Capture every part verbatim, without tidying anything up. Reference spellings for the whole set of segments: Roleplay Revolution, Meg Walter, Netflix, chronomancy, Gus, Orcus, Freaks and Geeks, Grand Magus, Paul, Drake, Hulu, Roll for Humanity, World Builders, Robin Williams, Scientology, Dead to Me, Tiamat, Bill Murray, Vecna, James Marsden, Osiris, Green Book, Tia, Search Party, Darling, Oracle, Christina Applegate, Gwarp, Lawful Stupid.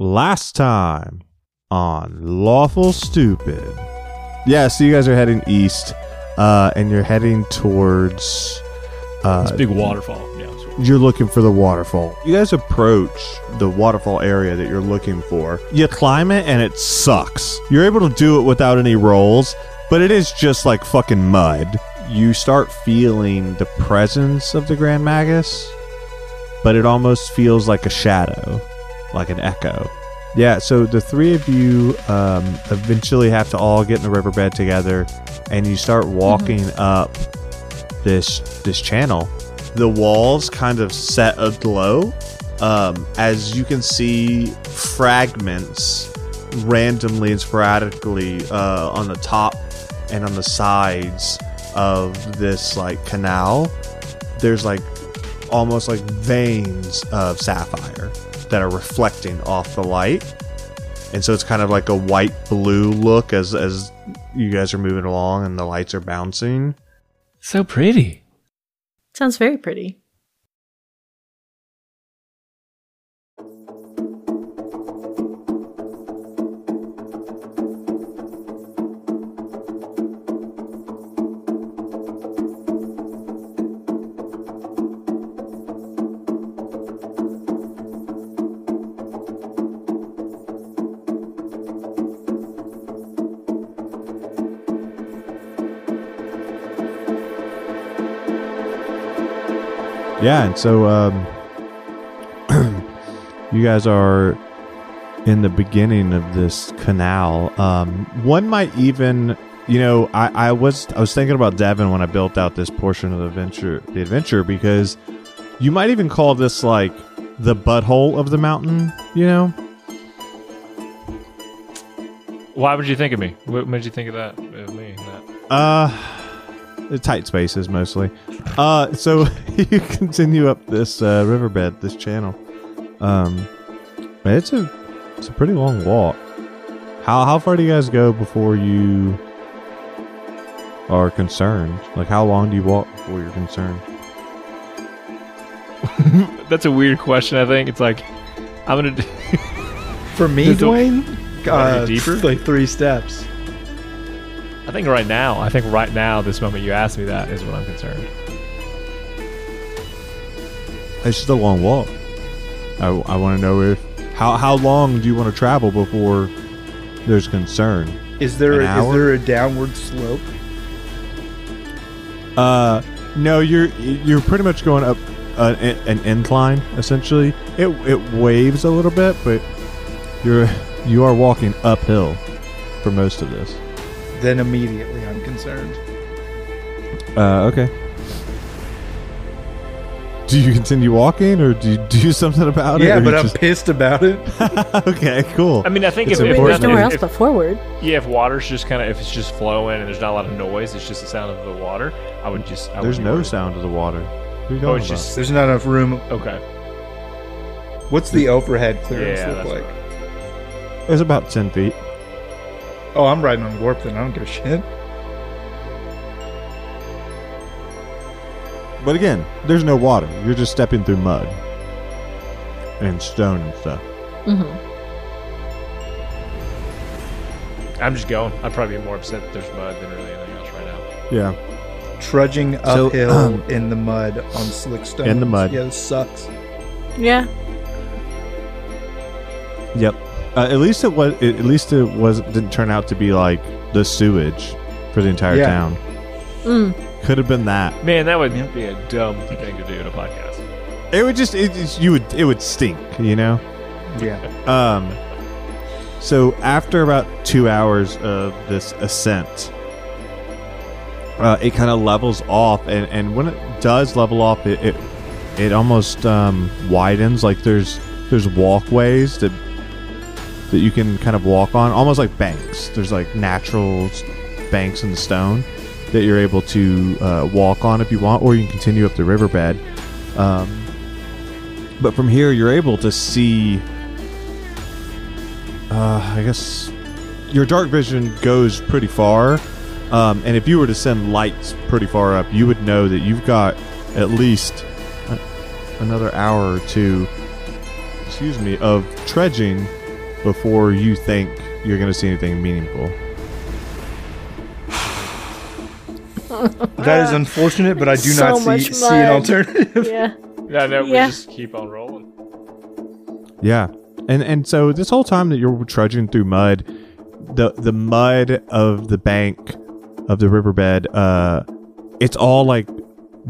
last time on Lawful Stupid. Yeah, so you guys are heading east, uh, and you're heading towards... Uh, this big waterfall. Yeah, you're looking for the waterfall. You guys approach the waterfall area that you're looking for. You climb it, and it sucks. You're able to do it without any rolls, but it is just like fucking mud. You start feeling the presence of the Grand Magus, but it almost feels like a shadow, like an echo. Yeah, so the three of you um, eventually have to all get in the riverbed together, and you start walking mm-hmm. up this this channel. The walls kind of set aglow, um, as you can see fragments randomly and sporadically uh, on the top and on the sides of this like canal. There's like almost like veins of sapphire that are reflecting off the light, and so it's kind of like a white blue look as as you guys are moving along and the lights are bouncing. So pretty. Sounds very pretty. Yeah, and so um, you guys are in the beginning of this canal. Um, one might even, you know, I, I was I was thinking about Devin when I built out this portion of the adventure, the adventure, because you might even call this like the butthole of the mountain. You know, why would you think of me? What made you think of that? Of me? That. Uh. Tight spaces mostly. Uh, so you continue up this uh, riverbed, this channel. Um, it's a it's a pretty long walk. How how far do you guys go before you are concerned? Like, how long do you walk before you're concerned? That's a weird question. I think it's like I'm gonna. For me, Dwayne, uh, deeper, like three steps. I think right now, I think right now, this moment you asked me that is what I'm concerned. It's just a long walk. I, I want to know if how how long do you want to travel before there's concern? Is there a, is there a downward slope? Uh, no, you're you're pretty much going up an, an incline essentially. It it waves a little bit, but you're you are walking uphill for most of this. Then immediately I'm concerned. Uh, okay. Do you continue walking, or do you do something about it? Yeah, but I'm just... pissed about it. Okay, cool. I mean, I think it's if there's nowhere else if, but forward. Yeah, if water's just kind of, if it's just flowing and there's not a lot of noise, it's just the sound of the water, I would just... I there's no worried. Sound of the water. What are you talking about? Just, there's not enough room. Okay. What's the overhead clearance yeah, look like? Right. It's about ten feet. Oh, I'm riding on Gwarp then. I don't give a shit. But again, there's no water. You're just stepping through mud and stone and stuff. Mm-hmm. I'm just going. I'd probably be more upset that there's mud than really anything else right now. Yeah. Trudging uphill so, um, in the mud on slick stones. In the mud. Yeah, this sucks. Yeah. Yep. Uh, at least it was. At least it was. Didn't turn out to be like the sewage for the entire yeah. town. Mm. Could have been that. Man, that would yeah. be a dumb thing to do in a podcast. It would just. It, it you would. It would stink. You know. Yeah. Um. So after about two hours of this ascent, uh, it kind of levels off, and, and when it does level off, it it, it almost um, widens. Like there's there's walkways that. that you can kind of walk on, almost like banks. There's like natural banks in the stone that you're able to uh, walk on if you want, or you can continue up the riverbed. Um, but from here, you're able to see, uh, I guess, your dark vision goes pretty far. Um, and if you were to send lights pretty far up, you would know that you've got at least a- another hour or two, excuse me, of trudging before you think you're going to see anything meaningful. That is unfortunate, but I do so not see, see an alternative. Yeah. No, no, we yeah. just keep on rolling. Yeah. And and so this whole time that you're trudging through mud, the the mud of the bank of the riverbed, uh, it's all like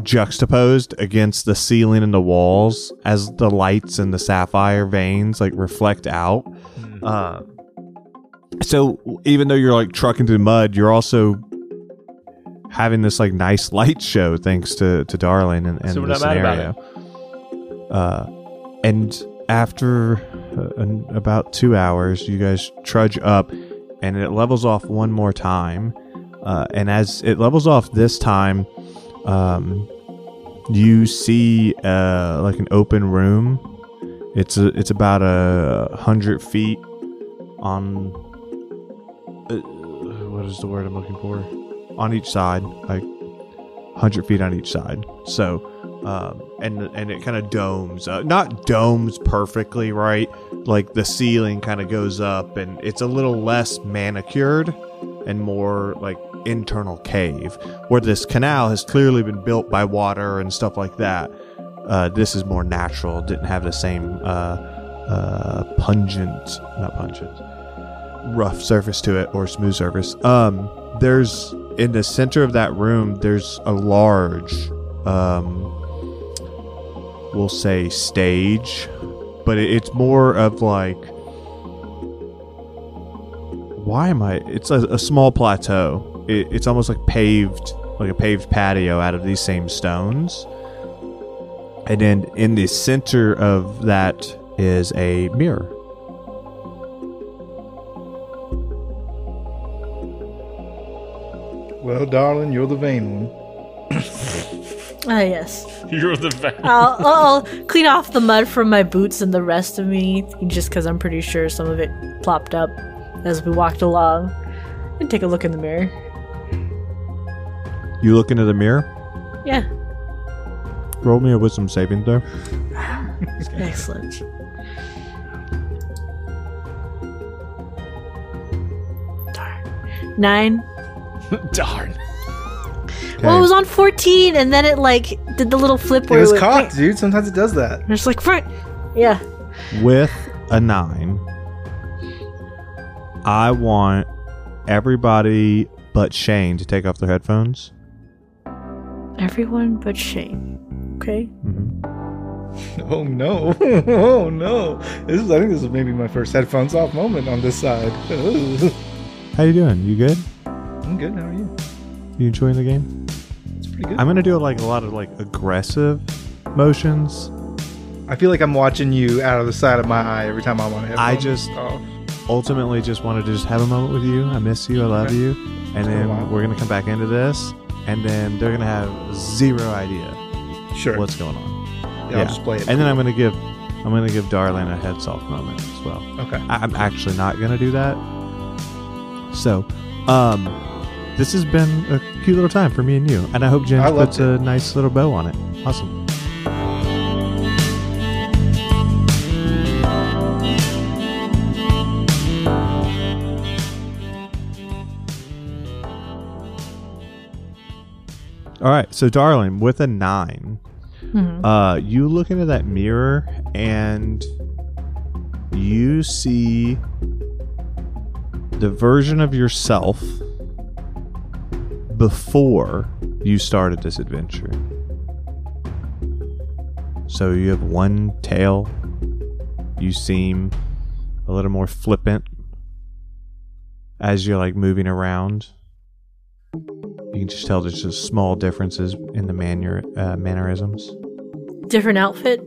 juxtaposed against the ceiling and the walls as the lights and the sapphire veins like reflect out. Mm-hmm. Uh, so even though you're like trucking through mud, you're also having this like nice light show thanks to to Darling and, and so the scenario. Uh, and after uh, an, about two hours, you guys trudge up, and it levels off one more time. Uh, and as it levels off this time, um, you see uh, like an open room. It's a, it's about a hundred feet on. Uh, what is the word I'm looking for? On each side, like hundred feet on each side. So. Um, and and it kind of domes, uh, not domes perfectly, right? Like the ceiling kind of goes up, and it's a little less manicured and more like internal cave. Where this canal has clearly been built by water and stuff like that. Uh, this is more natural. Didn't have the same uh, uh, pungent, not pungent, rough surface to it or smooth surface. Um, there's in the center of that room. There's a large. Um, we'll say stage, but it's more of like, why am I, it's a, a small plateau. It, it's almost like paved, like a paved patio out of these same stones. And then in the center of that is a mirror. Well, Darling, you're the vain one. Ah, uh, yes. You're the best. I'll, I'll clean off the mud from my boots and the rest of me, just because I'm pretty sure some of it plopped up as we walked along. And take a look in the mirror. You look into the mirror? Yeah. Roll me a wisdom saving throw. Excellent. Darn. Nine. Darn. Okay. Well, it was on fourteen, and then it, like, did the little flip. Where it was it caught, went, dude. Sometimes it does that. It's like, front. Yeah. With a nine, I want everybody but Shane to take off their headphones. Everyone but Shane. Okay. Mm-hmm. Oh, no. Oh, no. This is, I think this is maybe my first headphones off moment on this side. How you doing? You good? I'm good. How are you? You enjoying the game? It's pretty good. I'm gonna do like a lot of like aggressive motions. I feel like I'm watching you out of the side of my eye every time I'm on it. I just oh. ultimately just wanted to just have a moment with you. I miss you. I love okay. you. And then oh, wow. we're gonna come back into this, and then they're gonna have zero idea sure what's going on. Yeah, yeah. I'll just play it. And then I'm gonna give I'm gonna give Darling a heads off moment as well. Okay. I, I'm actually not gonna do that. So, um. This has been a cute little time for me and you, and I hope James I puts it. a nice little bow on it. Awesome. All right, so Darling, with a nine, mm-hmm. uh, you look into that mirror and you see the version of yourself before you started this adventure. So you have one tail. You seem a little more flippant as you're like moving around. You can just tell there's just small differences in the manner uh, mannerisms. Different outfit.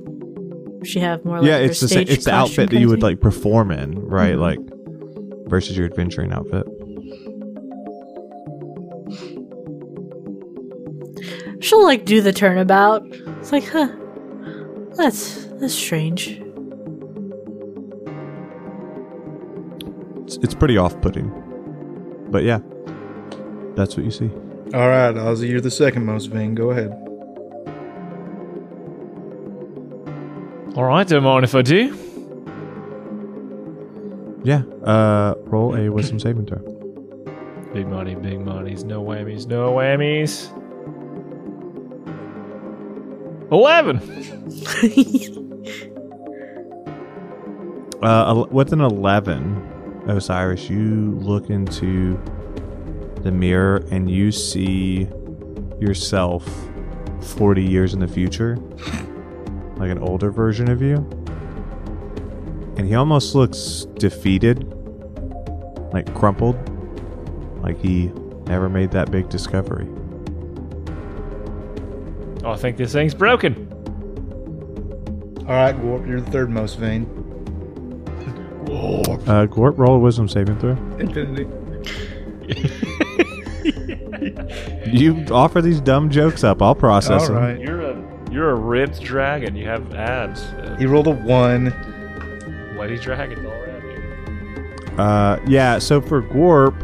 She have more. Like yeah, it's the same. It's the outfit that you would like perform in, right? Mm-hmm. Like versus your adventuring outfit. She'll like do the turnabout. It's like, huh? That's that's strange. It's, it's pretty off-putting, but yeah, that's what you see. All right, Ozzy, you're the second most vain. Go ahead. All right, don't mind if I do. Yeah. Uh, roll a wisdom saving throw. Big money, big monies, no whammies, no whammies. Eleven. uh, with an eleven, Osiris, you look into the mirror and you see yourself forty years in the future, like an older version of you. And he almost looks defeated, like crumpled, like he never made that big discovery. Oh, I think this thing's broken. Alright, Gwarp, you're the third most vain. Gwarp. Uh, Gwarp, roll a wisdom saving throw. Infinity. You offer these dumb jokes up, I'll process All them. Right. You're a, you're a ripped dragon, you have abs. Uh, he rolled a one. Bloody dragons all around you. Uh, yeah, so for Gwarp,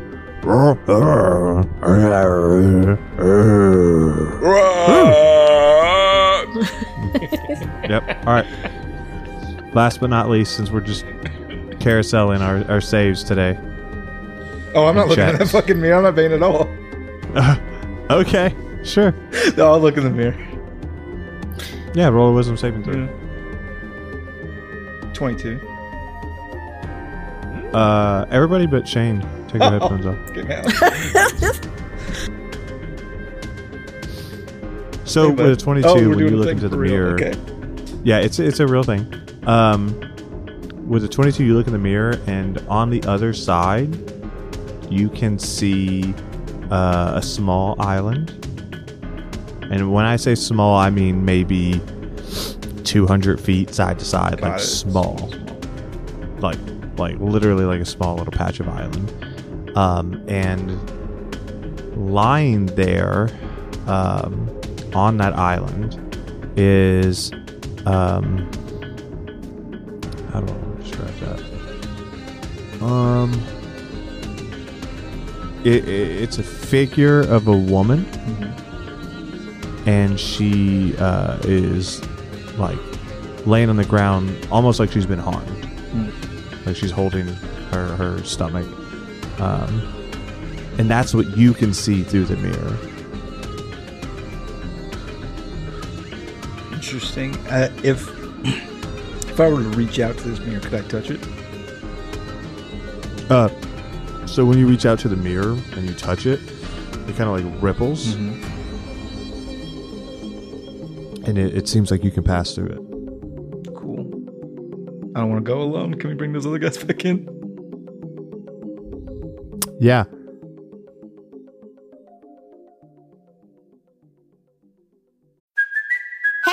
yep. All right. Last but not least, since we're just carouseling our, our saves today. Oh, I'm not looking at that fucking mirror. I'm not vain at all. Uh, okay. Sure. No, I'll look in the mirror. Yeah, roll a wisdom saving throw. Mm. twenty-two. Uh, everybody but Shane. Take your headphones off. Get out. So hey, with a twenty-two, oh, when you look into the real. mirror, okay. yeah, it's it's a real thing. Um, with a twenty-two, you look in the mirror, and on the other side, you can see uh, a small island. And when I say small, I mean maybe two hundred feet side to side, Got like it. small, like like literally like a small little patch of island. Um, and lying there um, on that island is um, how do I describe that? Um, it, it, it's a figure of a woman, mm-hmm. and she uh, is like laying on the ground, almost like she's been harmed, mm-hmm. like she's holding her her stomach. Um, and that's what you can see through the mirror. Interesting. Uh, if if I were to reach out to this mirror, could I touch it? Uh, so when you reach out to the mirror and you touch it, it kind of like ripples, mm-hmm. and it, it seems like you can pass through it. Cool. I don't want to go alone. Can we bring those other guys back in? Yeah. Hey,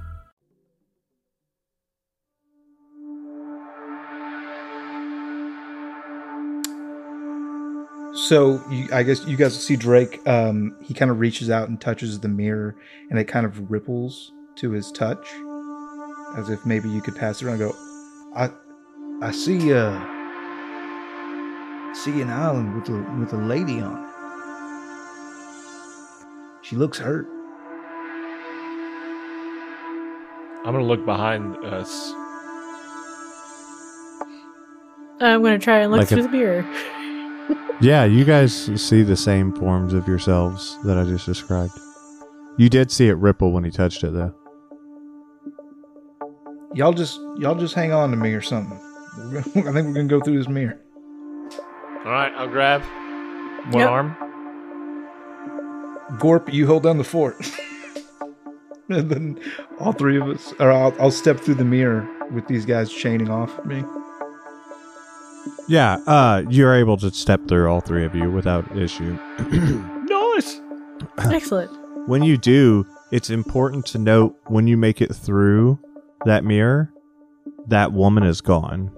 So you, I guess you guys will see Drake. Um, he kind of reaches out and touches the mirror, and it kind of ripples to his touch, as if maybe you could pass it around and go, I, I see. Uh, See an island with a with a lady on it. She looks hurt. I'm gonna look behind us. I'm gonna try and look like through a, the mirror. Yeah, you guys see the same forms of yourselves that I just described. You did see it ripple when he touched it, though. Y'all just y'all just hang on to me or something. I think we're gonna go through this mirror. All right, I'll grab one yep. arm. Gwarp, you hold down the fort. And then all three of us, or I'll, I'll step through the mirror with these guys chaining off me. Yeah, uh, you're able to step through, all three of you, without issue. Nice! Excellent. When you do, it's important to note when you make it through that mirror, that woman is gone.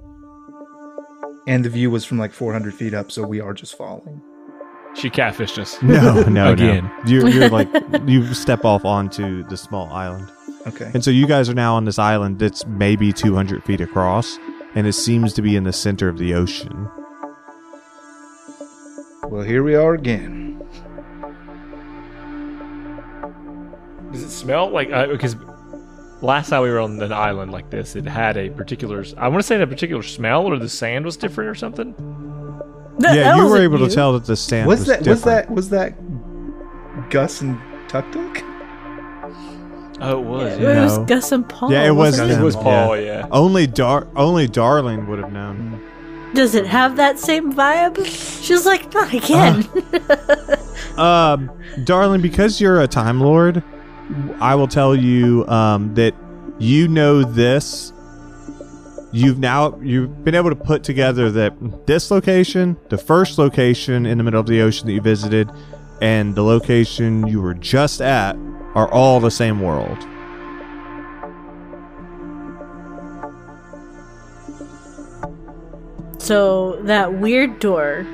and the view was from like four hundred feet up, so we are just falling. She catfished us. No, no, again. No. You're, you're like, you step off onto the small island. Okay. And so you guys are now on this island that's maybe two hundred feet across, and it seems to be in the center of the ocean. Well, here we are again. Does it smell like, uh, because last time we were on an island like this, it had a particular, I want to say a particular smell, or the sand was different or something? That, yeah, that you were able you. to tell that the sand was, was that, different. Was that, was that Gus and Tuk Tuk? Oh, it was. Yeah, yeah. It was no. Gus and Paul. Yeah, it was It was Paul, yeah. yeah. Only, Dar- only Darling would have known. Does it have that same vibe? She's like, not again. Uh, uh, Darling, because you're a Time Lord, I will tell you um, that you know this. You've now you've been able to put together that this location, the first location in the middle of the ocean that you visited, and the location you were just at are all the same world. So that weird door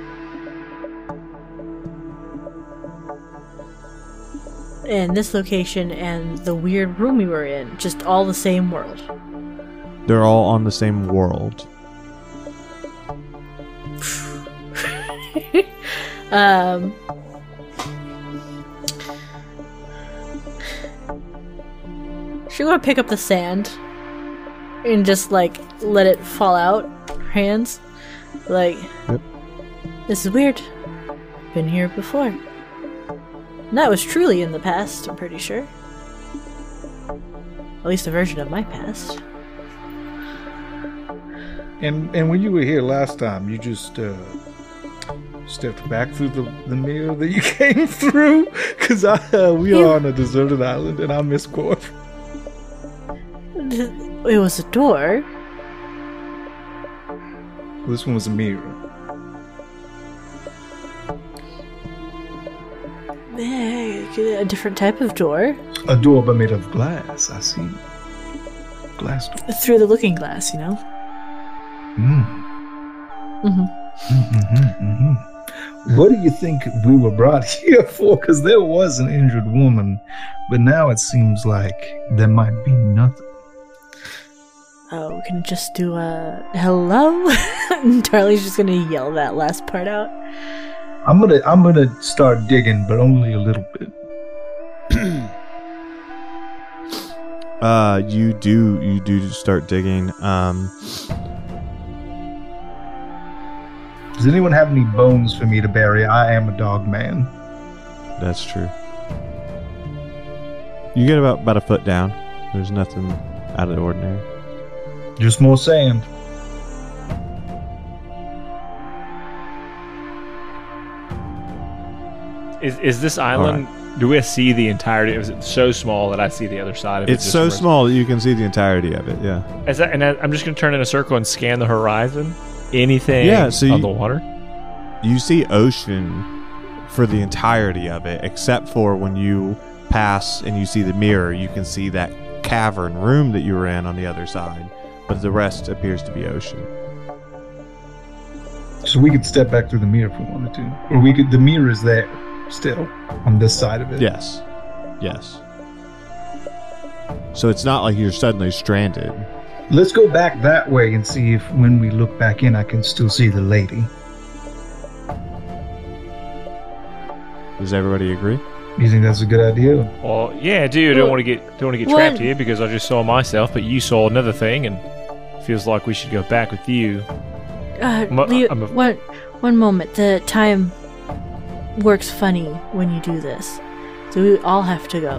and this location and the weird room we were in, just all the same world. They're all on the same world. um, she's gonna pick up the sand and just like let it fall out her hands. Like, yep. This is weird. Been here before. And that was truly in the past, I'm pretty sure. At least a version of my past. And and when you were here last time, you just uh, stepped back through the, the mirror that you came through? Because uh, we are on a deserted island, and I miss Gwarp. It was a door. This one was a mirror. A different type of door. A door but made of glass, I see. Glass door. Through the looking glass, you know? Mm. Mm-hmm. Mm-hmm, mm-hmm. What do you think we were brought here for? Because there was an injured woman, but now it seems like there might be nothing. Oh, we can just do a hello? Darling's just gonna yell that last part out. I'm gonna I'm gonna start digging, but only a little bit. uh, you do you do start digging. Um, Does anyone have any bones for me to bury? I am a dog man. That's true. You get about about a foot down. There's nothing out of the ordinary. Just more sand. Is is this island, right. Do we see the entirety? Is it so small that I see the other side of it? It's so right? small that you can see the entirety of it, yeah. Is that, and I, I'm just going to turn in a circle and scan the horizon. Anything yeah, so on you, the water? You see ocean for the entirety of it, except for when you pass and you see the mirror, you can see that cavern room that you were in on the other side. But the rest appears to be ocean. So we could step back through the mirror if we wanted to. Or we could, the mirror is there. Still on this side of it. Yes. Yes. So it's not like you're suddenly stranded. Let's go back that way and see if when we look back in I can still see the lady. Does everybody agree? You think that's a good idea? Well, yeah, dude, I don't want to get don't want to get trapped here because I just saw myself, but you saw another thing and it feels like we should go back with you. Uh, I'm a, you I'm a, one, one moment. The time works funny when you do this, so we all have to go.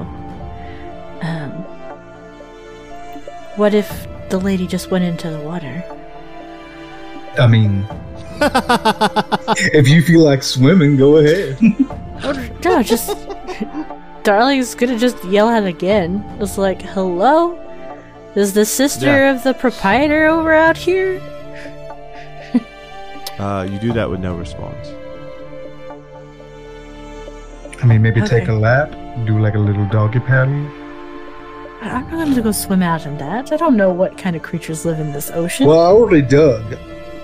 Um, what if the lady just went into the water? I mean, if you feel like swimming, go ahead. No, just Darling's gonna just yell out again. It's like, hello? Is the sister yeah. of the proprietor over out here? uh, you do that with no response. I mean, maybe okay. Take a lap, do like a little doggy paddle. I'm not going to go swim out in that. I don't know what kind of creatures live in this ocean. Well, I already dug,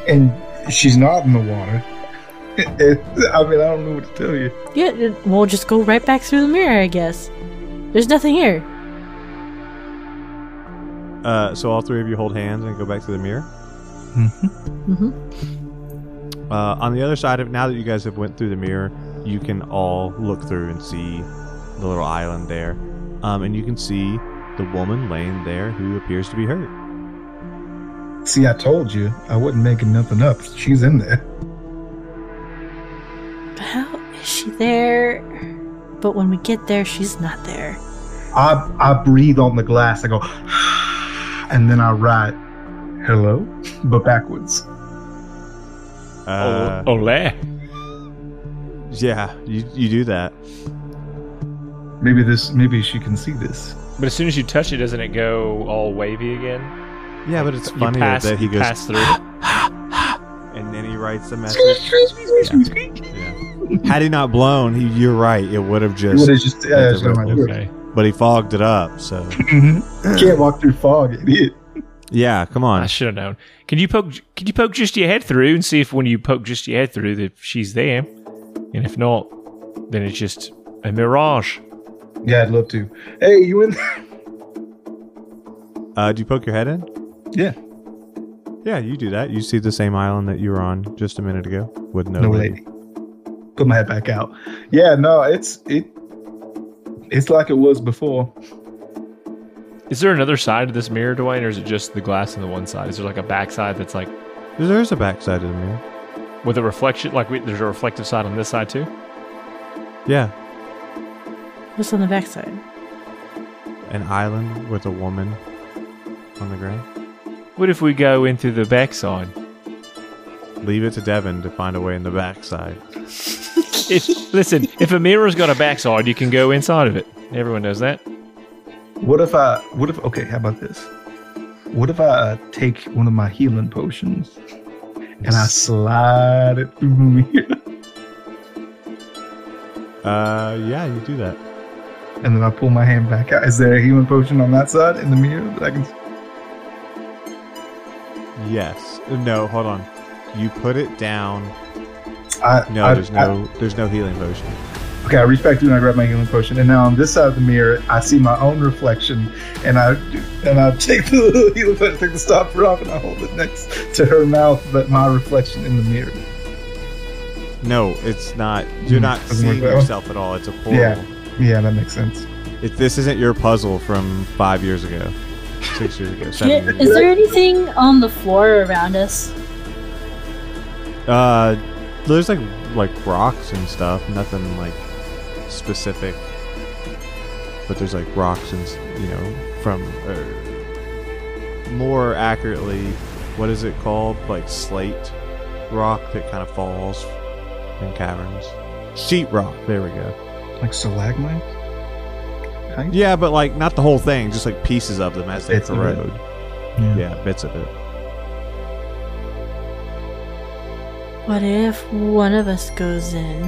and she's not in the water. It, I mean, I don't know what to tell you. Yeah, we'll just go right back through the mirror, I guess. There's nothing here. Uh, so all three of you hold hands and go back to the mirror? Mm-hmm. Mm-hmm. Uh, on the other side of it, now that you guys have went through the mirror, you can all look through and see the little island there. Um, and you can see the woman laying there who appears to be hurt. See, I told you. I wasn't making nothing up. She's in there. How is she there? But when we get there, she's not there. I I breathe on the glass. I go, and then I write, "Hello," but backwards. Uh, o- Olé. Yeah, you you do that. Maybe this. Maybe she can see this. But as soon as you touch it, doesn't it go all wavy again? Yeah, but it's funny that he goes pass through, and then he writes the message. Yeah. Yeah. Had he not blown, he, you're right, it would have just... just uh, okay. But he fogged it up, so... You can't walk through fog, idiot. Yeah, come on. I should have known. Can you poke Can you poke just your head through and see if when you poke just your head through that she's there? And if not, then it's just a mirage. Yeah, I'd love to. Hey, you in there? Uh, do you poke your head in? Yeah. Yeah, you do that. You see the same island that you were on just a minute ago with no, no lady. lady. Put my head back out. Yeah, no, it's it. It's like it was before. Is there another side to this mirror, Dwayne, or is it just the glass on the one side? Is there like a backside that's like? There's a backside of the mirror with a reflection. Like we, there's a reflective side on this side too. Yeah. What's on the backside? An island with a woman on the ground. What if we go into the backside? Leave it to Devin to find a way in the backside. If, listen, if a mirror's got a backside, you can go inside of it. Everyone knows that. What if I... What if... Okay, how about this? What if I uh, take one of my healing potions and I slide it through the mirror? Uh, yeah, you do that. And then I pull my hand back out. Is there a healing potion on that side in the mirror that I can... Yes. No, hold on. You put it down... I, no, I, there's no, I, there's no healing potion. Okay, I reach back through and I grab my healing potion, and now on this side of the mirror, I see my own reflection, and I, and I take the healing potion, take the stopper off, and I hold it next to her mouth, but my reflection in the mirror. No, it's not. You're not mm, seeing yourself at all. It's a portal. Yeah, yeah, that makes sense. It, this isn't your puzzle from five years ago, six years ago, seven years ago. Is there anything on the floor around us? Uh. There's like like rocks and stuff, nothing like specific, but there's like rocks and, you know, from or more accurately, what is it called? Like slate rock that kind of falls in caverns. Sheet rock. There we go. Like stalagmite. Kind of? Yeah, but like not the whole thing, just like pieces of them as they corrode. Yeah. yeah, bits of it. What if one of us goes in?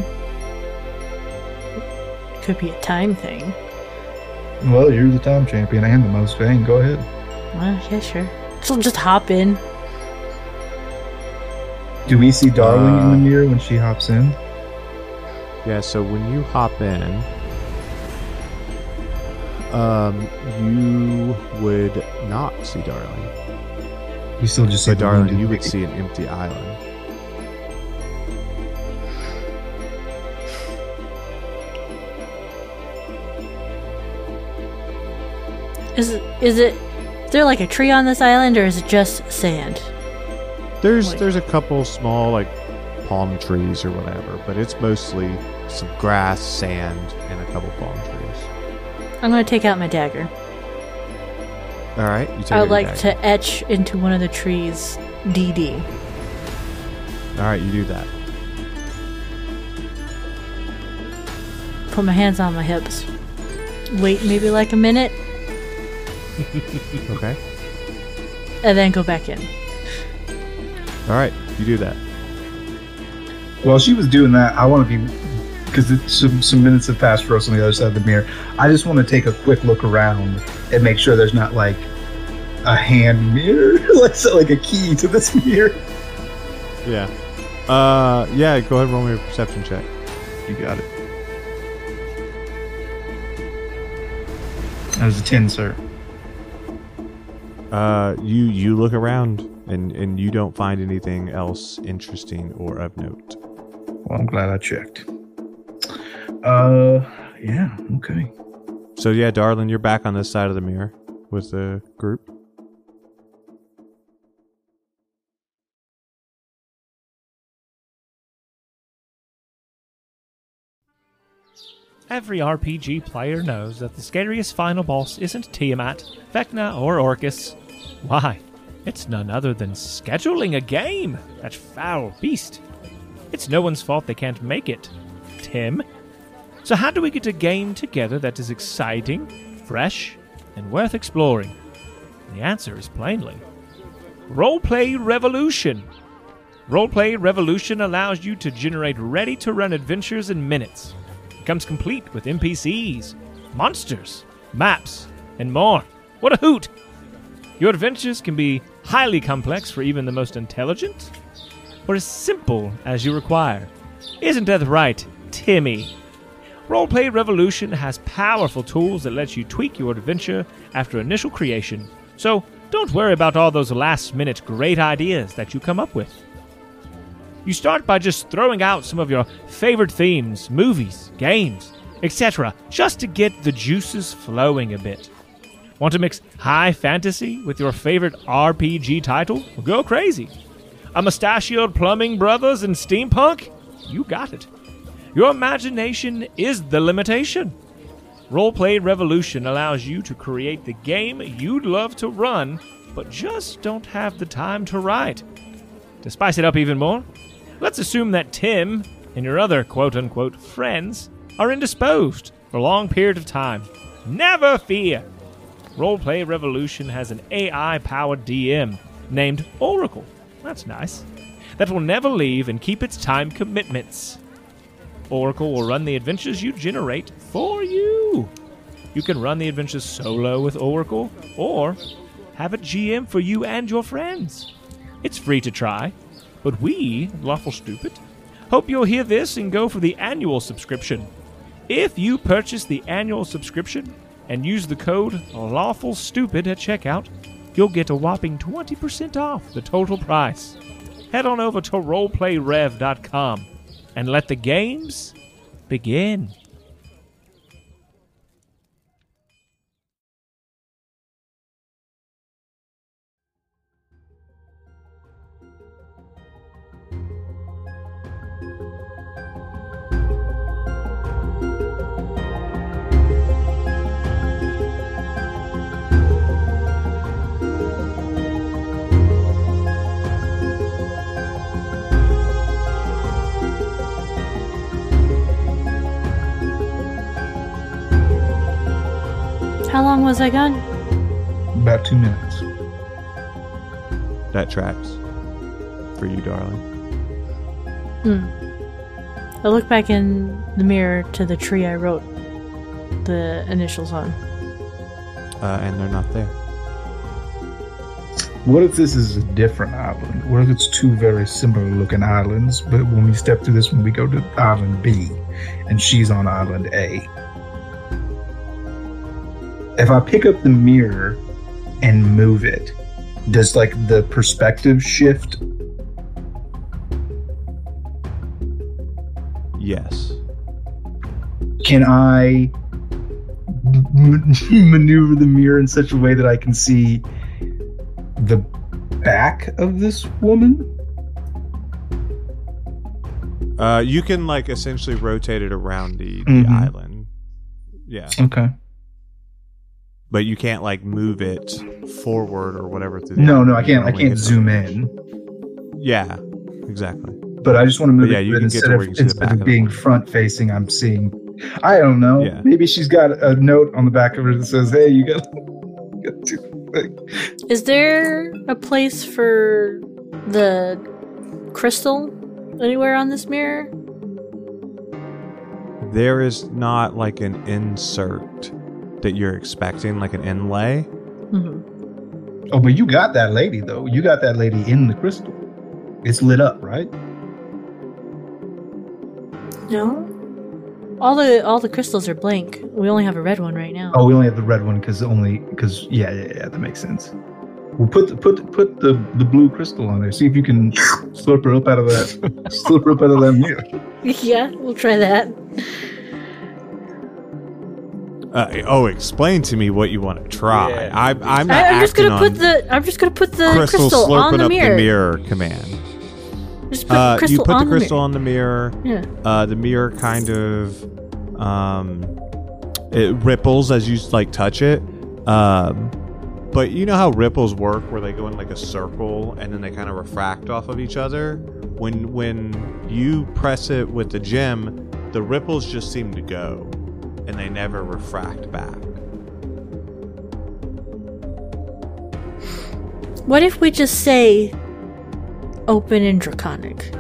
It could be a time thing. Well, you're the time champion and the most fang. Go ahead. Well, yeah, sure. So just hop in. Do we see Darling uh, in the mirror when she hops in? Yeah, so when you hop in, um, you would not see Darling. You still just see Darling. You would see an empty island. Is is it? Is there like a tree on this island, or is it just sand? There's like, there's a couple small like palm trees or whatever, but it's mostly some grass, sand, and a couple palm trees. I'm gonna take out my dagger. All right, you take I would like dagger. to etch into one of the trees, D D. All right, you do that. Put my hands on my hips. Wait, maybe like a minute. Okay. And then go back in. Alright, you do that. While she was doing that, I want to be... Because some, some minutes have passed for us on the other side of the mirror. I just want to take a quick look around and make sure there's not, like, a hand mirror. like, so, like, a key to this mirror. Yeah. Uh, yeah, go ahead and roll me a perception check. You got it. That was a ten, sir. Uh, you you look around and, and you don't find anything else interesting or of note. Well, I'm glad I checked. Uh, yeah, okay. So yeah, darling, you're back on this side of the mirror with the group. Every R P G player knows that the scariest final boss isn't Tiamat, Vecna, or Orcus. Why, it's none other than scheduling a game! That foul beast! It's no one's fault they can't make it, Tim. So how do we get a game together that is exciting, fresh, and worth exploring? The answer is plainly Roleplay Revolution! Roleplay Revolution allows you to generate ready-to-run adventures in minutes. Comes complete with N P Cs, monsters, maps, and more. What a hoot! Your adventures can be highly complex for even the most intelligent, or as simple as you require. Isn't that right, Timmy? Roleplay Revolution has powerful tools that let you tweak your adventure after initial creation, so don't worry about all those last-minute great ideas that you come up with. You start by just throwing out some of your favorite themes, movies, games, et cetera, just to get the juices flowing a bit. Want to mix high fantasy with your favorite R P G title? Well, go crazy. A mustachioed plumbing brothers and steampunk? You got it. Your imagination is the limitation. Roleplay Revolution allows you to create the game you'd love to run, but just don't have the time to write. To spice it up even more, let's assume that Tim and your other quote-unquote friends are indisposed for a long period of time. Never fear! Roleplay Revolution has an A I-powered D M named Oracle. That's nice. That will never leave and keep its time commitments. Oracle will run the adventures you generate for you. You can run the adventures solo with Oracle, or have a G M for you and your friends. It's free to try. But we, Lawful Stupid, hope you'll hear this and go for the annual subscription. If you purchase the annual subscription and use the code Lawful Stupid at checkout, you'll get a whopping twenty percent off the total price. Head on over to roleplay rev dot com and let the games begin. How long was I gone? About two minutes. That tracks. For you, darling. Hmm. I look back in the mirror to the tree I wrote the initials on. Uh, and they're not there. What if this is a different island? What if it's two very similar looking islands, but when we step through this one, we go to island B, and she's on island A? If I pick up the mirror and move it, does like the perspective shift? Yes. Can I m- maneuver the mirror in such a way that I can see the back of this woman? Uh, you can like essentially rotate it around the, the mm-hmm. island. Yeah. Okay. But you can't like move it forward or whatever through the No, no, I can't I can't zoom in. Yeah, exactly. But I just want to move yeah, it. Yeah, instead of, instead of being front facing, I'm seeing I don't know. Yeah. Maybe she's got a note on the back of her that says, "Hey, you got to do the thing." Is there a place for the crystal anywhere on this mirror? There is not like an insert that you're expecting, like an inlay. Mm-hmm. Oh, but you got that lady, though. You got that lady in the crystal. It's lit up, right? No. All the all the crystals are blank. We only have a red one right now. Oh, we only have the red one because only because yeah, yeah, yeah, that makes sense. Well, put the, put put the, the blue crystal on there. See if you can slurp her up out of that slurp her up out of that mirror. Yeah, we'll try that. Uh, oh, explain to me what you want to try. Yeah. I, I'm not. I, I'm just gonna put the. I'm just gonna put the crystal, crystal slurping on the up mirror. The mirror command. Just put uh, the crystal you put on the crystal the on the mirror. Yeah. Uh, the mirror kind of um, it ripples as you like touch it. Um, but you know how ripples work, where they go in like a circle and then they kind of refract off of each other. When when you press it with the gem, the ripples just seem to go, and they never refract back. What if we just say? Open and draconic.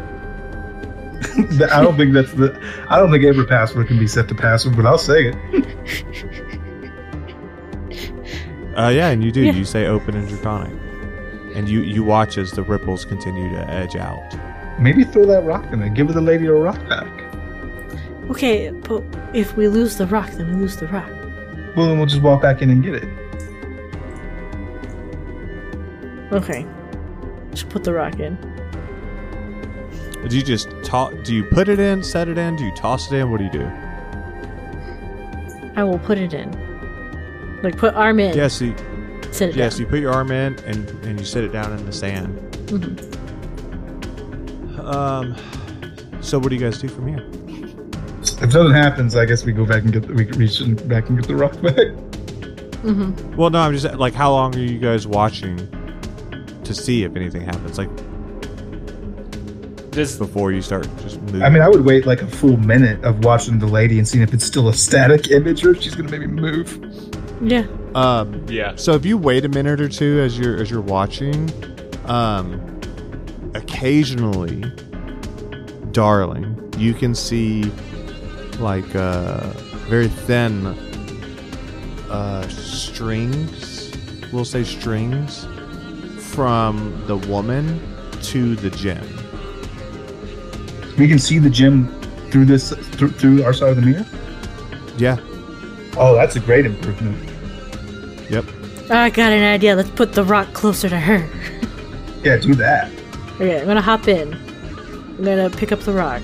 I don't think that's the. I don't think every password can be set to password, but I'll say it. uh, yeah, and you do. Yeah. You say open and draconic, and you you watch as the ripples continue to edge out. Maybe throw that rock in there. Give the lady a rock back. Okay, but if we lose the rock, then we lose the rock. Well, then we'll just walk back in and get it. Okay, just put the rock in. Do you just toss? Do you put it in? Set it in? Do you toss it in? What do you do? I will put it in. Like put arm in. Yes, yeah, so set it. Yes, yeah, so you put your arm in and, and you sit it down in the sand. Mm-hmm. Um. So what do you guys do from here? If nothing happens, I guess we go back and get the, we reach back and get the rock back. Mm-hmm. Well, no, I'm just like, how long are you guys watching to see if anything happens, like just before you start just moving? I mean, I would wait like a full minute of watching the lady and seeing if it's still a static image or if she's gonna maybe move. Yeah. Um, yeah. So if you wait a minute or two as you're as you're watching, um, occasionally, darling, you can see like uh, very thin uh, strings. We'll say strings. From the woman to the gem. We can see the gem through this through, through our side of the mirror? Yeah. Oh, that's a great improvement. Yep. I got an idea. Let's put the rock closer to her. Yeah, do that. Okay, I'm gonna hop in. I'm gonna pick up the rock.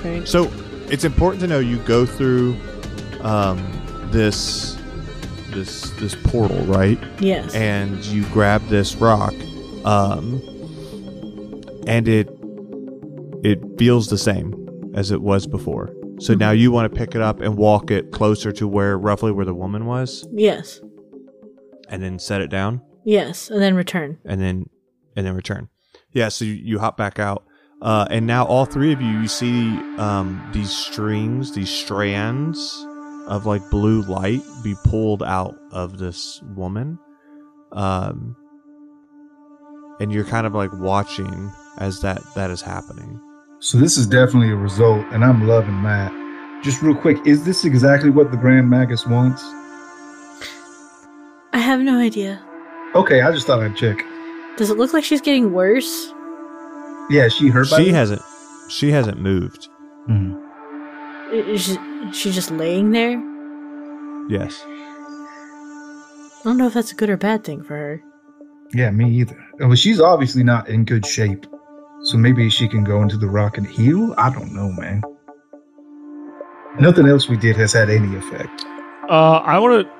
Okay. So it's important to know you go through um, this This this portal, right? Yes. And you grab this rock, um, and it it feels the same as it was before. So mm-hmm. Now you want to pick it up and walk it closer to where roughly where the woman was. Yes. And then set it down. Yes, and then return. And then and then return. Yeah. So you, you hop back out, uh, and now all three of you you see um, these strings, these strands of like blue light be pulled out of this woman. Um, and you're kind of like watching as that, that is happening. So this is definitely a result, and I'm loving that. Just real quick, is this exactly what the Grand Magus wants? I have no idea. Okay, I just thought I'd check. Does it look like she's getting worse? Yeah, she hurt by She this? hasn't she hasn't moved. Mm-hmm. Is she, is she just laying there? Yes. I don't know if that's a good or bad thing for her. Yeah, me either. Well, she's obviously not in good shape. So maybe she can go into the rock and heal? I don't know, man. Nothing else we did has had any effect. Uh, I want to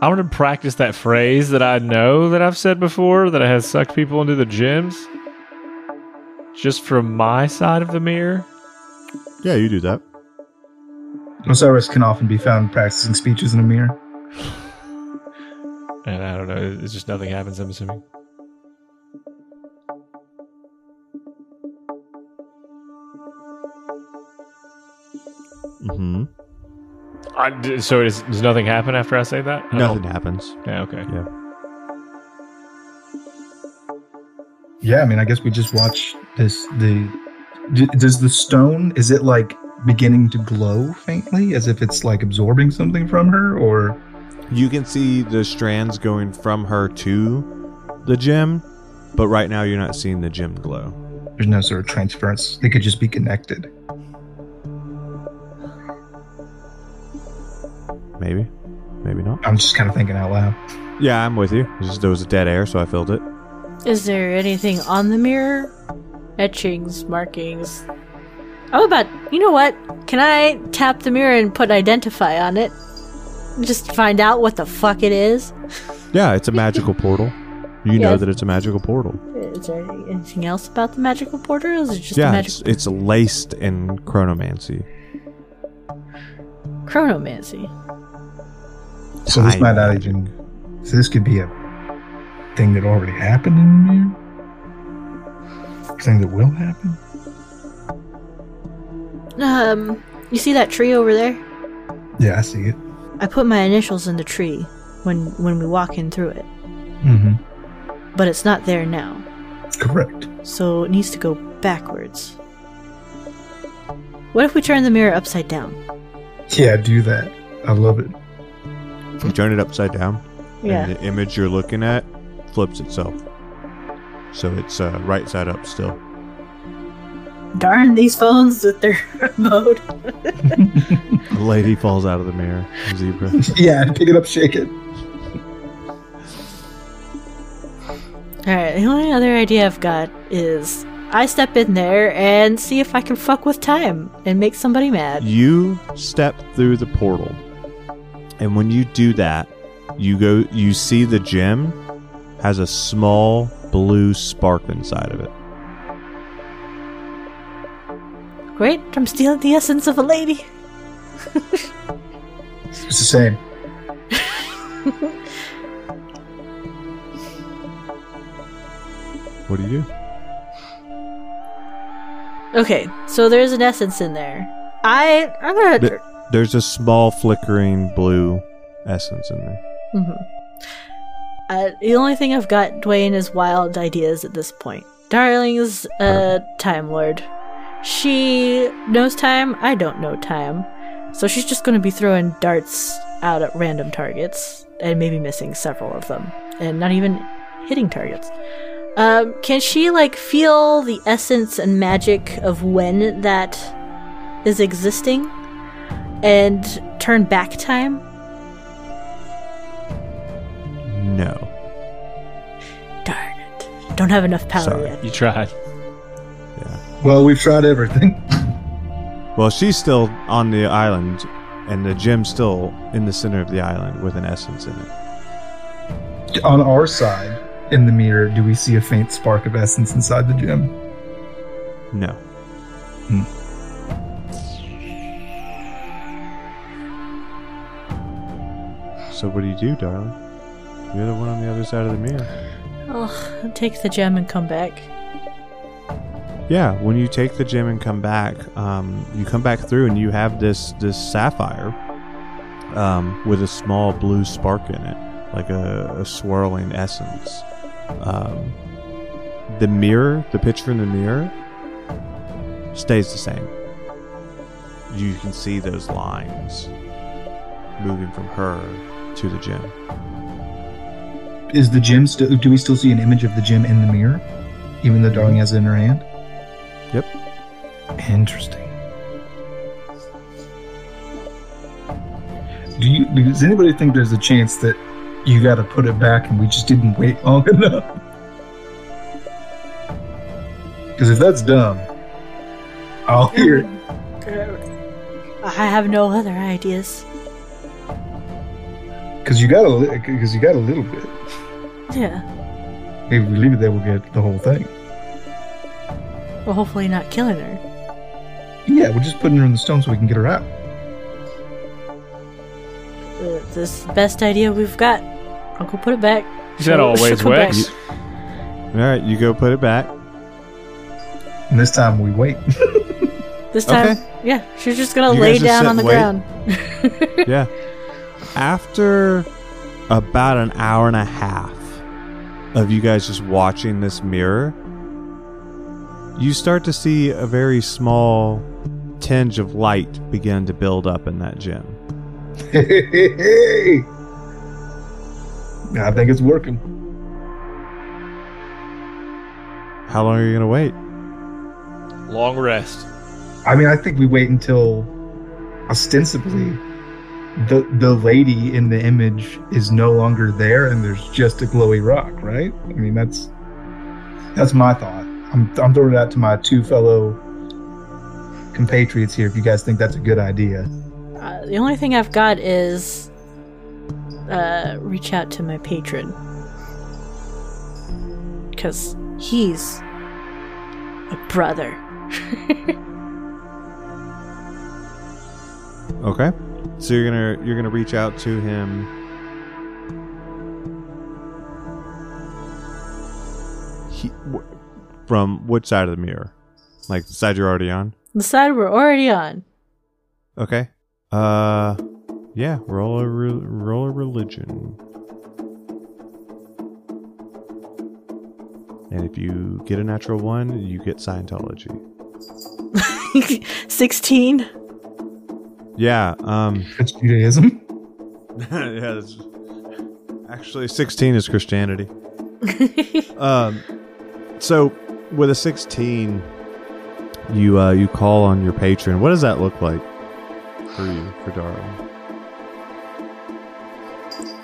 I want to practice that phrase that I know that I've said before that has sucked people into the gyms. Just from my side of the mirror. Yeah, you do that. Osiris can often be found practicing speeches in a mirror. And I don't know, it's just nothing happens, I'm assuming. Mm-hmm. I, so is, does nothing happen after I say that? Nothing happens. Yeah, okay. Yeah. Yeah, I mean, I guess we just watch this, the... Does the stone, is it like beginning to glow faintly as if it's like absorbing something from her, or? You can see the strands going from her to the gem, But right now you're not seeing the gem glow. There's no sort of transference. They could just be connected. Maybe. Maybe not. I'm just kind of thinking out loud. Yeah, I'm with you. Just, there was a dead air, so I filled it. Is there anything on the mirror? Etchings, markings. Oh, about, you know what? Can I tap the mirror and put identify on it? Just to find out what the fuck it is? Yeah, it's a magical portal. You yeah, know that it's a magical portal. Is there anything else about the magical portal? Or is it just yeah, a magical portal? It's, it's laced in chronomancy. Chronomancy. So this might not even. So this could be a thing that already happened in the mirror. Thing that will happen. Um, you see that tree over there? Yeah, I see it. I put my initials in the tree when when we walk in through it. Mm-hmm. But it's not there now. Correct. So it needs to go backwards. What if we turn the mirror upside down? Yeah, do that. I love it. You turn it upside down, yeah. And the image you're looking at flips itself. So it's uh, right side up still. Darn these phones with their remote. A lady falls out of the mirror. Zebra. Yeah, pick it up, shake it. Alright, the only other idea I've got is I step in there and see if I can fuck with time and make somebody mad. You step through the portal. And when you do that, you go. You see the gem has a small blue spark inside of it. Great! I'm stealing the essence of a lady. It's the same. What do you do? Okay, so there's an essence in there. I I'm gonna. The- There's a small flickering blue essence in there. Mm-hmm. Uh, the only thing I've got, Dwayne, is wild ideas at this point. Darling's a uh, time lord. She knows time. I don't know time. So she's just going to be throwing darts out at random targets and maybe missing several of them and not even hitting targets. Um, can she, like, feel the essence and magic of when that is existing? And turn back time? No. Darn it. Don't have enough power Sorry. yet. You tried. Yeah. Well, we've tried everything. Well, she's still on the island, and the gem's still in the center of the island with an essence in it. On our side, in the mirror, do we see a faint spark of essence inside the gem? No. Hmm. So what do you do, darling? You're the one on the other side of the mirror. Oh, I'll take the gem and come back. Yeah, when you take the gem and come back, um, you come back through and you have this this sapphire um, with a small blue spark in it, like a, a swirling essence. Um, the mirror, the picture in the mirror, stays the same. You can see those lines moving from her to the gem. Is the gem still? Do we still see an image of the gem in the mirror, even though Darling has it in her hand? Yep. Interesting. Do you? Does anybody think there's a chance that you got to put it back and we just didn't wait long enough? Because if that's dumb, I'll hear it. I have no other ideas. Because you got a, because you got a little bit. Yeah. If we leave it there, we'll get the whole thing. Well, hopefully not killing her. Yeah, we're just putting her in the stone so we can get her out. Uh, this is the best idea we've got. I'll go put it back. That always works. All right, you go put it back. And this time we wait. This time, okay. Yeah, she's just gonna you lay down on the wait. ground. Yeah. After about an hour and a half of you guys just watching this mirror, you start to see a very small tinge of light begin to build up in that gem. Hey, hey, hey. I think it's working. How long are you going to wait? Long rest. I mean, I think we wait until ostensibly the the lady in the image is no longer there and there's just a glowy rock, right? I mean, that's that's my thought. I'm, I'm throwing it out to my two fellow compatriots here if you guys think that's a good idea. Uh, the only thing I've got is uh, reach out to my patron. Because he's a brother. Okay. So you're gonna you're gonna reach out to him. He, wh- from which side of the mirror? Like the side you're already on? The side we're already on. Okay. Uh, yeah. Roll a re- roll a religion. And if you get a natural one, you get Scientology. sixteen? Yeah. Um, that's Judaism? Yeah. That's, actually, sixteen is Christianity. um, so, with a sixteen, you uh, you call on your patron. What does that look like for you, for Darling?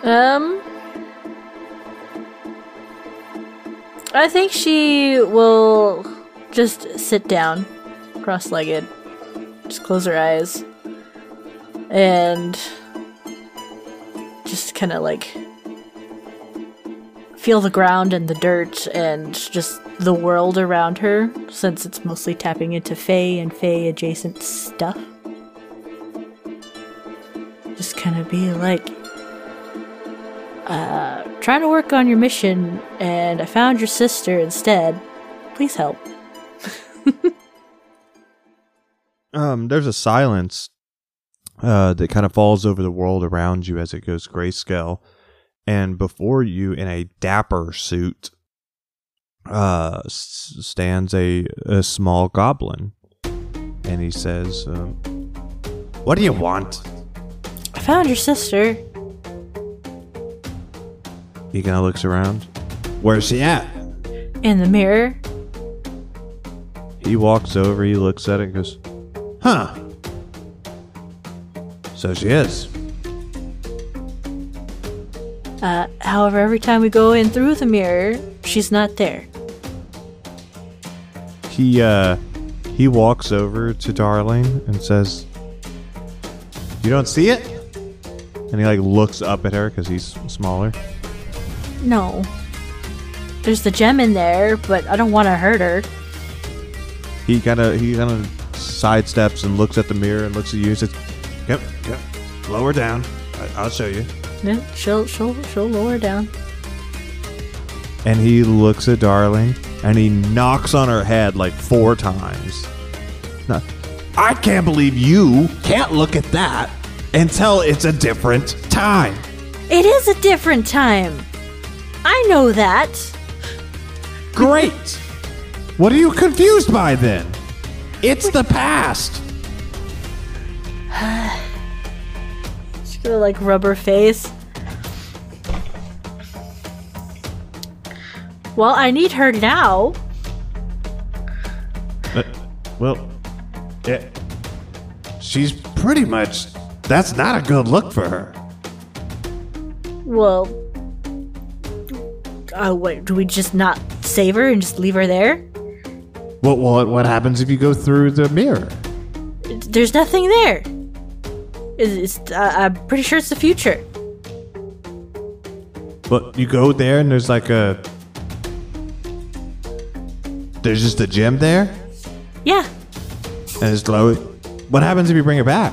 Um... I think she will just sit down, cross-legged, just close her eyes, and just kind of like feel the ground and the dirt and just the world around her, since it's mostly tapping into fae and fae adjacent stuff. Just kind of be like, Uh, trying to work on your mission, and I found your sister instead. Please help. um, there's a silence uh, that kind of falls over the world around you as it goes grayscale. And before you, in a dapper suit, uh, s- stands a, a small goblin. And he says, uh, what do you want? I found your sister. He kind of looks around. Where's she at? In the mirror. He walks over, he looks at it and goes, huh. So she is. Uh, however, every time we go in through the mirror, she's not there. He, uh, he walks over to Darling and says, you don't see it? And he, like, looks up at her because he's smaller. No. There's the gem in there, but I don't want to hurt her. He kind of he kind of sidesteps and looks at the mirror and looks at you and says, "Yep, yep. Lower down. I- I'll show you." Yeah, she'll she'll she'll lower down. And he looks at Darling and he knocks on her head like four times. No, I can't believe you can't look at that and tell it's a different time. It is a different time. I know that. Great. What are you confused by then? It's the past. She's gonna like rub her face. Well, I need her now. Uh, well, yeah. She's pretty much. That's not a good look for her. Well. Uh, what, do we just not save her and just leave her there? What, what what happens if you go through the mirror? There's nothing there. It's, it's, uh, I'm pretty sure it's the future. But you go there and there's like a... There's just a gem there? Yeah. And it's low. What happens if you bring her back?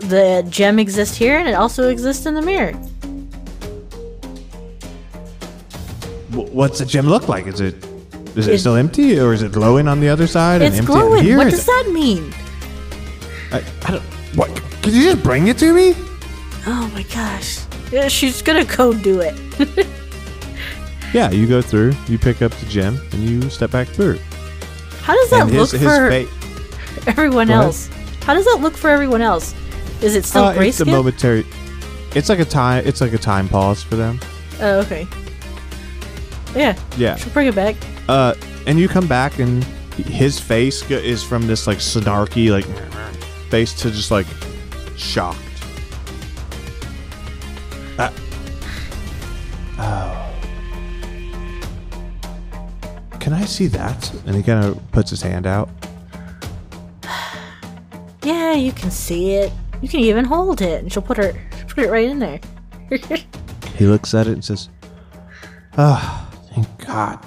The gem exists here and it also exists in the mirror. What's the gem look like? Is it is it, it still empty, or is it glowing on the other side? It's and empty glowing. Here? What does that mean? I, I don't. What? Could you just bring it to me? Oh my gosh! Yeah, she's gonna go do it. Yeah, you go through. You pick up the gem and you step back through. How does that and look his, for his fa- everyone else? How does that look for everyone else? Is it still uh, grayscale? It's a momentary. It's like a time. It's like a time pause for them. Oh, okay. Yeah. Yeah. She'll bring it back. Uh, And you come back, and his face is from this like snarky like face to just like shocked. Ah. Oh. Can I see that? And he kind of puts his hand out. Yeah, you can see it. You can even hold it, and she'll put her put it right in there. He looks at it and says, "Ah, oh, thank God.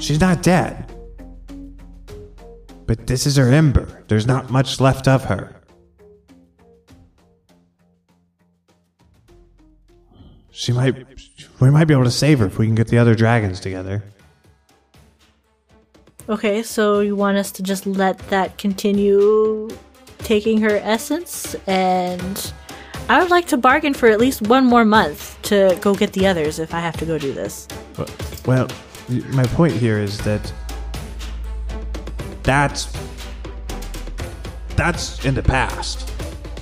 She's not dead. But this is her ember. There's not much left of her. She might we might be able to save her if we can get the other dragons together." Okay, so you want us to just let that continue taking her essence? And I would like to bargain for at least one more month to go get the others if I have to go do this. Well, my point here is that that's that's in the past.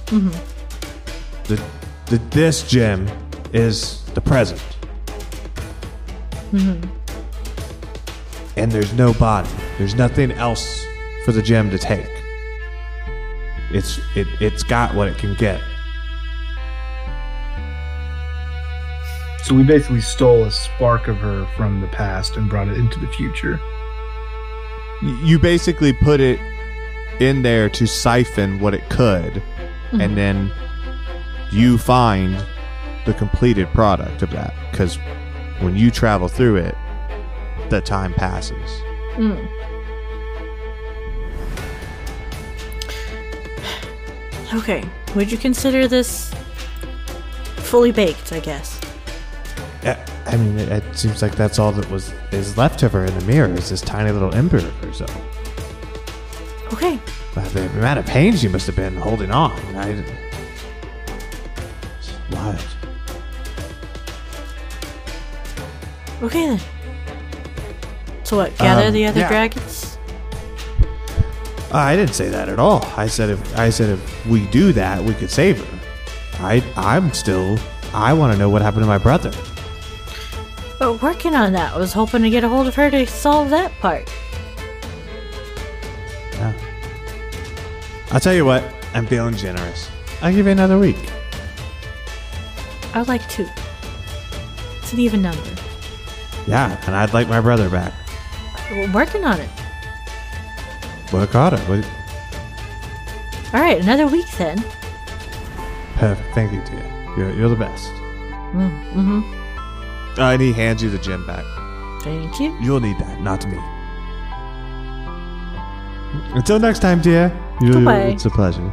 Mm-hmm. The, the this gem is the present. Mm-hmm. And there's no body. There's nothing else for the gem to take. It's it it's got what it can get. So we basically stole a spark of her from the past and brought it into the future. You basically put it in there to siphon what it could, mm-hmm. and then you find the completed product of that. Because when you travel through it, the time passes. Mm. Okay, would you consider this fully baked, I guess? Yeah, I mean, it, it seems like that's all that was is left of her in the mirror is this tiny little ember of herself. Okay. But the amount of pain she must have been holding on. I, it's wild. Okay, then. So what, gather um, the other yeah. dragons? Uh, I didn't say that at all. I said if I said if we do that, we could save her. I I'm still I want to know what happened to my brother. But working on that, I was hoping to get a hold of her to solve that part. Yeah. I'll tell you what, I'm feeling generous. I'll give you another week. I'd like two. It's an even number. Yeah, and I'd like my brother back. We're working on it. Work on it. All right, another week then. Perfect. Thank you, Tia. You're, you're the best. Mm-hmm. Uh, and he hands you the gem back. Thank you. You'll need that, not me. Until next time, Tia. Goodbye. It's a pleasure.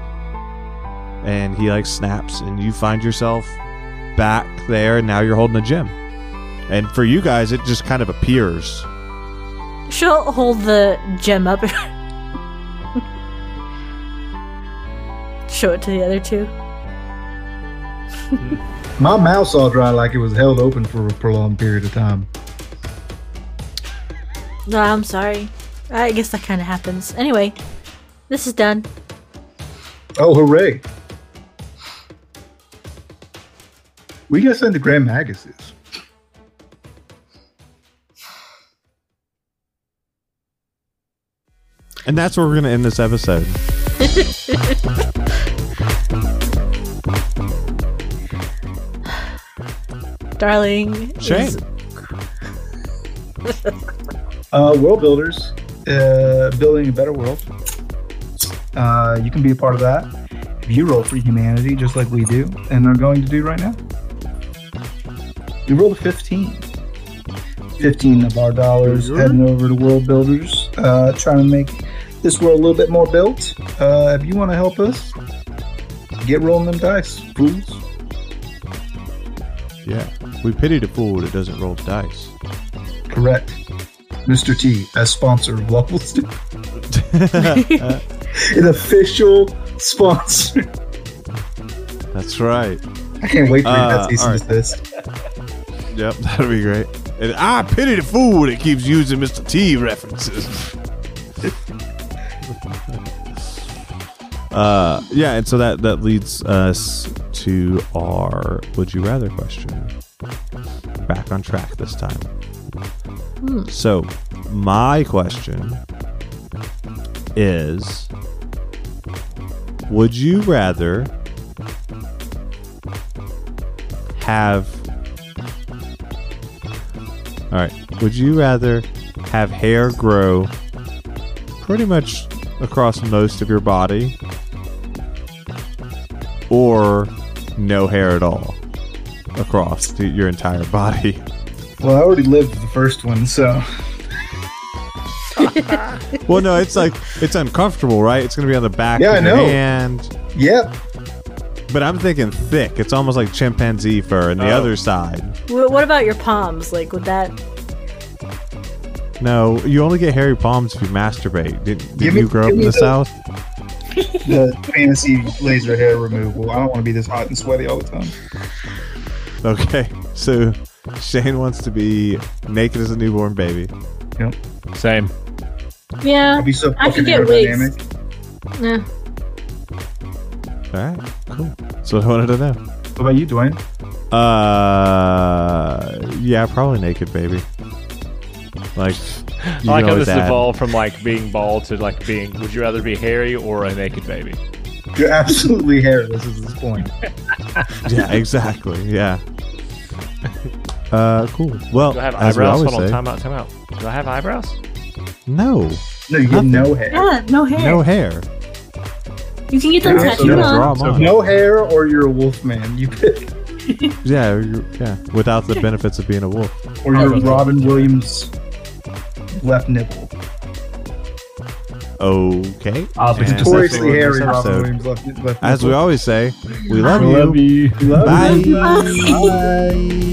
And he like snaps, and you find yourself back there, and now you're holding a gem. And for you guys, it just kind of appears. She'll hold the gem up. Show it to the other two. My mouth saw dry like it was held open for a prolonged period of time. No, I'm sorry. I guess that kind of happens. Anyway, this is done. Oh, hooray. We gotta send the Grand Magus. And that's where we're going to end this episode. Darling. Shame. Is... uh, World Builders. Uh, building a better world. Uh, you can be a part of that. If you roll for humanity, just like we do, and are going to do right now. We rolled a fifteen. fifteen of our dollars heading over to World Builders. Uh, trying to make... this world a little bit more built. Uh, if you want to help us, get rolling them dice, fools. Yeah, we pity the fool that doesn't roll the dice. Correct. Mister T, a sponsor of Lawful Stupid. An official sponsor. That's right. I can't wait for uh, you guys to see this. Yep, that'll be great. And I pity the fool that keeps using Mister T references. Uh, yeah, and so that, that leads us to our Would You Rather question. Back on track this time. Hmm. So, My question is, would you rather have... All right. Would you rather have hair grow pretty much across most of your body or no hair at all across the, your entire body? Well, I already lived the first one, so... Well, no, it's like, it's uncomfortable, right? It's going to be on the back yeah, of your hand. Yep. But I'm thinking thick. It's almost like chimpanzee fur on the oh. other side. W- what about your palms? Like, would that... No, you only get hairy palms if you masturbate. Did, did me, you grow up in the, the South? The fantasy laser hair removal. I don't want to be this hot and sweaty all the time. Okay, so Shane wants to be naked as a newborn baby. Yep. Same. Yeah. I'll be so I could get wigs. Yeah. All right. Cool. That's what I wanted to know. What about you, Dwayne? Uh, yeah, probably naked, baby. Like, I like how this add. evolved from like being bald to like being. Would you rather be hairy or a naked baby? You're absolutely hairless at this point. Yeah. Exactly. Yeah. Uh, cool. Well, do I have eyebrows? Hold on, say. time out, time out. Do I have eyebrows? No. No, you get no hair. Yeah, no hair. No hair. You can get them yeah, tattooed so on. So no hair, or you're a wolf man. You pick. yeah, yeah. Without the benefits of being a wolf, or you're oh, Robin Williams' left nipple. Okay. I'll be notoriously hairy Robin Williams' left, left nipple. As we always say, we love, we love you. you. We love Bye. you. Bye. Bye.